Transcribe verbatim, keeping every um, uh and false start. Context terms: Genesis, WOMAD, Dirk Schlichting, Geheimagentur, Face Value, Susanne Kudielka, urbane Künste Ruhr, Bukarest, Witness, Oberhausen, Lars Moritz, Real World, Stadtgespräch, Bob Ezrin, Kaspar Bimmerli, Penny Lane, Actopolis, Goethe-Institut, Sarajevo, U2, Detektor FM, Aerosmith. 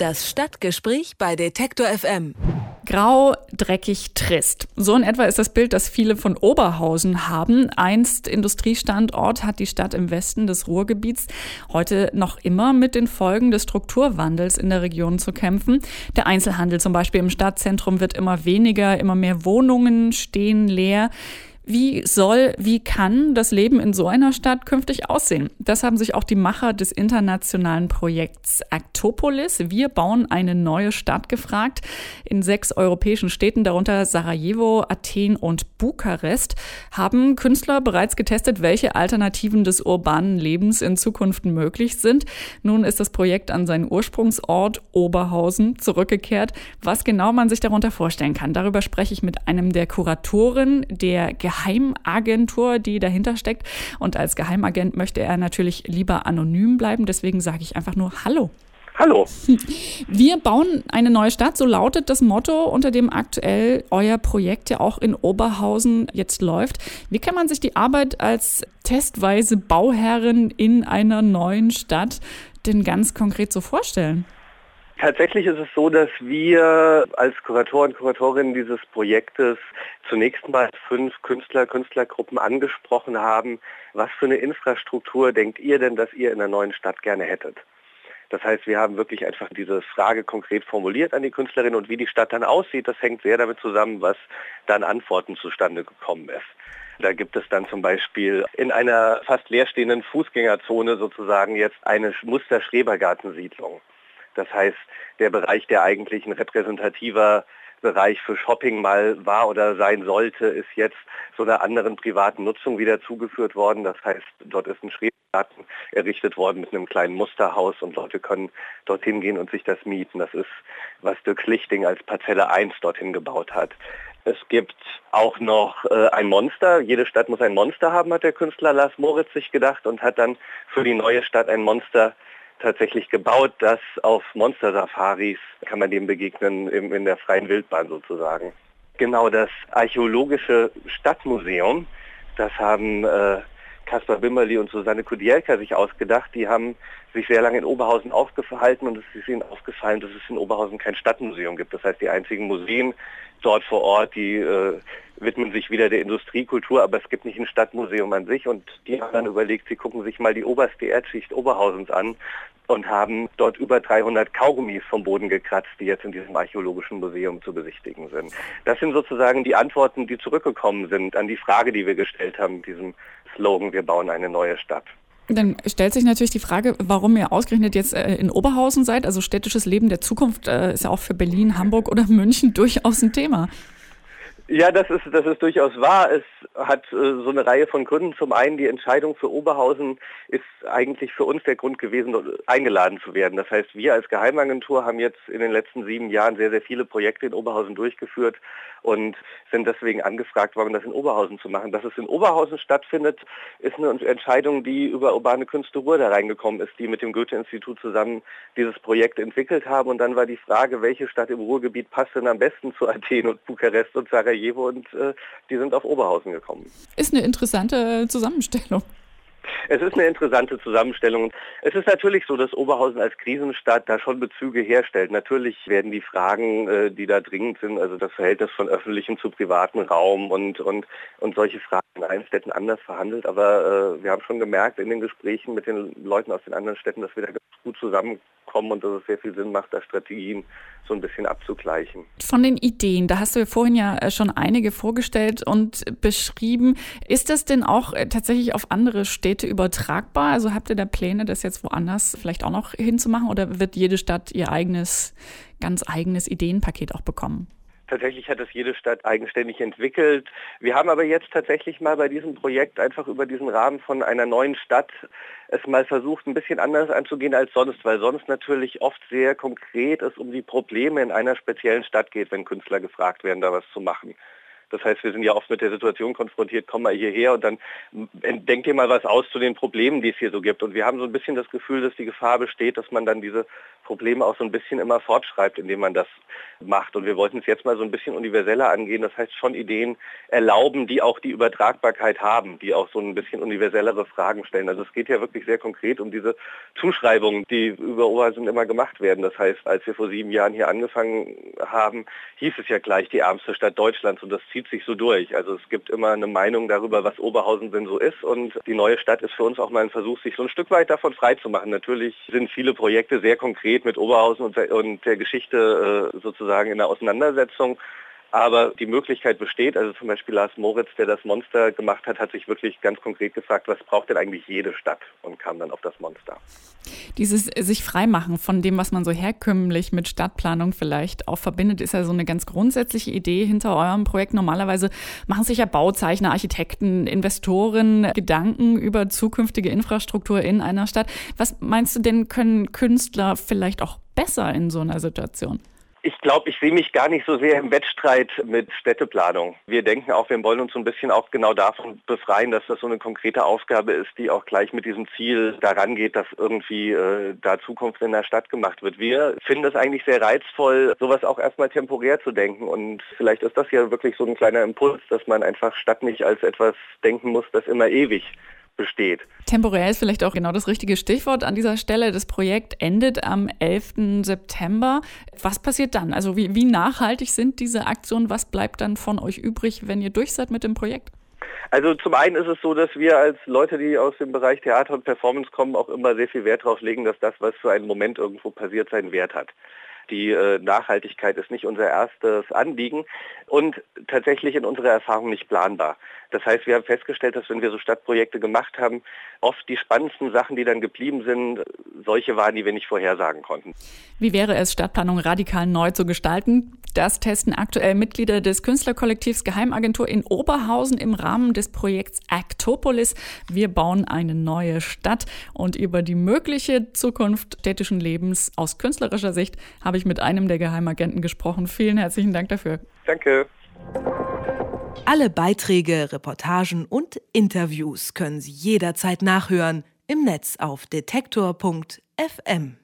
Das Stadtgespräch bei Detektor F M. Grau, dreckig, trist. So in etwa ist das Bild, das viele von Oberhausen haben. Einst Industriestandort hat die Stadt im Westen des Ruhrgebiets heute noch immer mit den Folgen des Strukturwandels in der Region zu kämpfen. Der Einzelhandel zum Beispiel im Stadtzentrum wird immer weniger, immer mehr Wohnungen stehen leer. Wie soll, wie kann das Leben in so einer Stadt künftig aussehen? Das haben sich auch die Macher des internationalen Projekts Actopolis, wir bauen eine neue Stadt, gefragt. In sechs europäischen Städten, darunter Sarajevo, Athen und Bukarest, haben Künstler bereits getestet, welche Alternativen des urbanen Lebens in Zukunft möglich sind. Nun ist das Projekt an seinen Ursprungsort Oberhausen zurückgekehrt. Was genau man sich darunter vorstellen kann, darüber spreche ich mit einem der Kuratoren der Geheimagentur. Geheimagentur, die dahinter steckt. Und als Geheimagent möchte er natürlich lieber anonym bleiben. Deswegen sage ich einfach nur Hallo. Hallo. Wir bauen eine neue Stadt. So lautet das Motto, unter dem aktuell euer Projekt ja auch in Oberhausen jetzt läuft. Wie kann man sich die Arbeit als testweise Bauherrin in einer neuen Stadt denn ganz konkret so vorstellen? Tatsächlich ist es so, dass wir als Kuratoren und Kuratorinnen dieses Projektes zunächst mal fünf Künstler, Künstlergruppen angesprochen haben, was für eine Infrastruktur denkt ihr denn, dass ihr in der neuen Stadt gerne hättet? Das heißt, wir haben wirklich einfach diese Frage konkret formuliert an die Künstlerinnen, und wie die Stadt dann aussieht, das hängt sehr damit zusammen, was dann Antworten zustande gekommen ist. Da gibt es dann zum Beispiel in einer fast leerstehenden Fußgängerzone sozusagen jetzt eine Muster-Schrebergartensiedlung. Das heißt, der Bereich, der eigentlich ein repräsentativer Bereich für Shopping mal war oder sein sollte, ist jetzt so einer anderen privaten Nutzung wieder zugeführt worden. Das heißt, dort ist ein Schrebergarten errichtet worden mit einem kleinen Musterhaus, und Leute können dorthin gehen und sich das mieten. Das ist, was Dirk Schlichting als Parzelle eins dorthin gebaut hat. Es gibt auch noch äh, ein Monster. Jede Stadt muss ein Monster haben, hat der Künstler Lars Moritz sich gedacht, und hat dann für die neue Stadt ein Monster tatsächlich gebaut, dass auf Monster-Safaris kann man dem begegnen, in der freien Wildbahn sozusagen. Genau, das archäologische Stadtmuseum, das haben äh, Kaspar Bimmerli und Susanne Kudielka sich ausgedacht. Die haben sich sehr lange in Oberhausen aufgehalten, und es ist ihnen aufgefallen, dass es in Oberhausen kein Stadtmuseum gibt. Das heißt, die einzigen Museen dort vor Ort, die äh, widmen sich wieder der Industriekultur, aber es gibt nicht ein Stadtmuseum an sich. Und die haben dann überlegt, sie gucken sich mal die oberste Erdschicht Oberhausens an, und haben dort über dreihundert Kaugummis vom Boden gekratzt, die jetzt in diesem archäologischen Museum zu besichtigen sind. Das sind sozusagen die Antworten, die zurückgekommen sind an die Frage, die wir gestellt haben, mit diesem Slogan, wir bauen eine neue Stadt. Dann stellt sich natürlich die Frage, warum ihr ausgerechnet jetzt in Oberhausen seid. Also städtisches Leben der Zukunft ist ja auch für Berlin, Hamburg oder München durchaus ein Thema. Ja, das ist, das ist durchaus wahr. Es hat äh, so eine Reihe von Gründen. Zum einen, die Entscheidung für Oberhausen ist eigentlich für uns der Grund gewesen, eingeladen zu werden. Das heißt, wir als Geheimagentur haben jetzt in den letzten sieben Jahren sehr, sehr viele Projekte in Oberhausen durchgeführt und sind deswegen angefragt worden, das in Oberhausen zu machen. Dass es in Oberhausen stattfindet, ist eine Entscheidung, die über urbane Künste Ruhr da reingekommen ist, die mit dem Goethe-Institut zusammen dieses Projekt entwickelt haben. Und dann war die Frage, welche Stadt im Ruhrgebiet passt denn am besten zu Athen und Bukarest und Sarajevo? Und äh, die sind auf Oberhausen gekommen. Ist eine interessante Zusammenstellung. Es ist eine interessante Zusammenstellung. Es ist natürlich so, dass Oberhausen als Krisenstadt da schon Bezüge herstellt. Natürlich werden die Fragen, die da dringend sind, also das Verhältnis von öffentlichem zu privatem Raum und, und, und solche Fragen in allen Städten anders verhandelt. Aber äh, wir haben schon gemerkt in den Gesprächen mit den Leuten aus den anderen Städten, dass wir da ganz gut zusammenkommen und dass es sehr viel Sinn macht, da Strategien so ein bisschen abzugleichen. Von den Ideen, da hast du ja vorhin ja schon einige vorgestellt und beschrieben. Ist das denn auch tatsächlich auf andere Städte übertragbar? Also habt ihr da Pläne, das jetzt woanders vielleicht auch noch hinzumachen, oder wird jede Stadt ihr eigenes, ganz eigenes Ideenpaket auch bekommen? Tatsächlich hat es jede Stadt eigenständig entwickelt. Wir haben aber jetzt tatsächlich mal bei diesem Projekt einfach über diesen Rahmen von einer neuen Stadt es mal versucht, ein bisschen anders anzugehen als sonst, weil sonst natürlich oft sehr konkret es um die Probleme in einer speziellen Stadt geht, wenn Künstler gefragt werden, da was zu machen. Das heißt, wir sind ja oft mit der Situation konfrontiert, komm mal hierher und dann denk dir mal was aus zu den Problemen, die es hier so gibt. Und wir haben so ein bisschen das Gefühl, dass die Gefahr besteht, dass man dann diese Probleme auch so ein bisschen immer fortschreibt, indem man das macht. Und wir wollten es jetzt mal so ein bisschen universeller angehen. Das heißt, schon Ideen erlauben, die auch die Übertragbarkeit haben, die auch so ein bisschen universellere Fragen stellen. Also es geht ja wirklich sehr konkret um diese Zuschreibungen, die über Oberhausen immer gemacht werden. Das heißt, als wir vor sieben Jahren hier angefangen haben, hieß es ja gleich die ärmste Stadt Deutschlands und das zieht sich so durch. Also es gibt immer eine Meinung darüber, was Oberhausen denn so ist und die neue Stadt ist für uns auch mal ein Versuch, sich so ein Stück weit davon freizumachen. Natürlich sind viele Projekte sehr konkret mit Oberhausen und der Geschichte sozusagen in der Auseinandersetzung. Aber die Möglichkeit besteht, also zum Beispiel Lars Moritz, der das Monster gemacht hat, hat sich wirklich ganz konkret gefragt, was braucht denn eigentlich jede Stadt und kam dann auf das Monster. Dieses sich freimachen von dem, was man so herkömmlich mit Stadtplanung vielleicht auch verbindet, ist ja so eine ganz grundsätzliche Idee hinter eurem Projekt. Normalerweise machen sich ja Bauzeichner, Architekten, Investoren Gedanken über zukünftige Infrastruktur in einer Stadt. Was meinst du denn, können Künstler vielleicht auch besser in so einer Situation? Ich glaube, ich sehe mich gar nicht so sehr im Wettstreit mit Städteplanung. Wir denken auch, wir wollen uns so ein bisschen auch genau davon befreien, dass das so eine konkrete Aufgabe ist, die auch gleich mit diesem Ziel daran geht, dass irgendwie äh, da Zukunft in der Stadt gemacht wird. Wir finden das eigentlich sehr reizvoll, sowas auch erstmal temporär zu denken. Und vielleicht ist das ja wirklich so ein kleiner Impuls, dass man einfach Stadt nicht als etwas denken muss, das immer ewig besteht. Temporär ist vielleicht auch genau das richtige Stichwort an dieser Stelle. Das Projekt endet am elften September. Was passiert dann? Also wie, wie nachhaltig sind diese Aktionen? Was bleibt dann von euch übrig, wenn ihr durch seid mit dem Projekt? Also zum einen ist es so, dass wir als Leute, die aus dem Bereich Theater und Performance kommen, auch immer sehr viel Wert darauf legen, dass das, was für einen Moment irgendwo passiert, seinen Wert hat. Die Nachhaltigkeit ist nicht unser erstes Anliegen und tatsächlich in unserer Erfahrung nicht planbar. Das heißt, wir haben festgestellt, dass wenn wir so Stadtprojekte gemacht haben, oft die spannendsten Sachen, die dann geblieben sind, solche waren, die wir nicht vorhersagen konnten. Wie wäre es, Stadtplanung radikal neu zu gestalten? Das testen aktuell Mitglieder des Künstlerkollektivs Geheimagentur in Oberhausen im Rahmen des Projekts Actopolis. Wir bauen eine neue Stadt und über die mögliche Zukunft städtischen Lebens aus künstlerischer Sicht habe ich mit einem der Geheimagenten gesprochen. Vielen herzlichen Dank dafür. Danke. Alle Beiträge, Reportagen und Interviews können Sie jederzeit nachhören im Netz auf detektor punkt f m.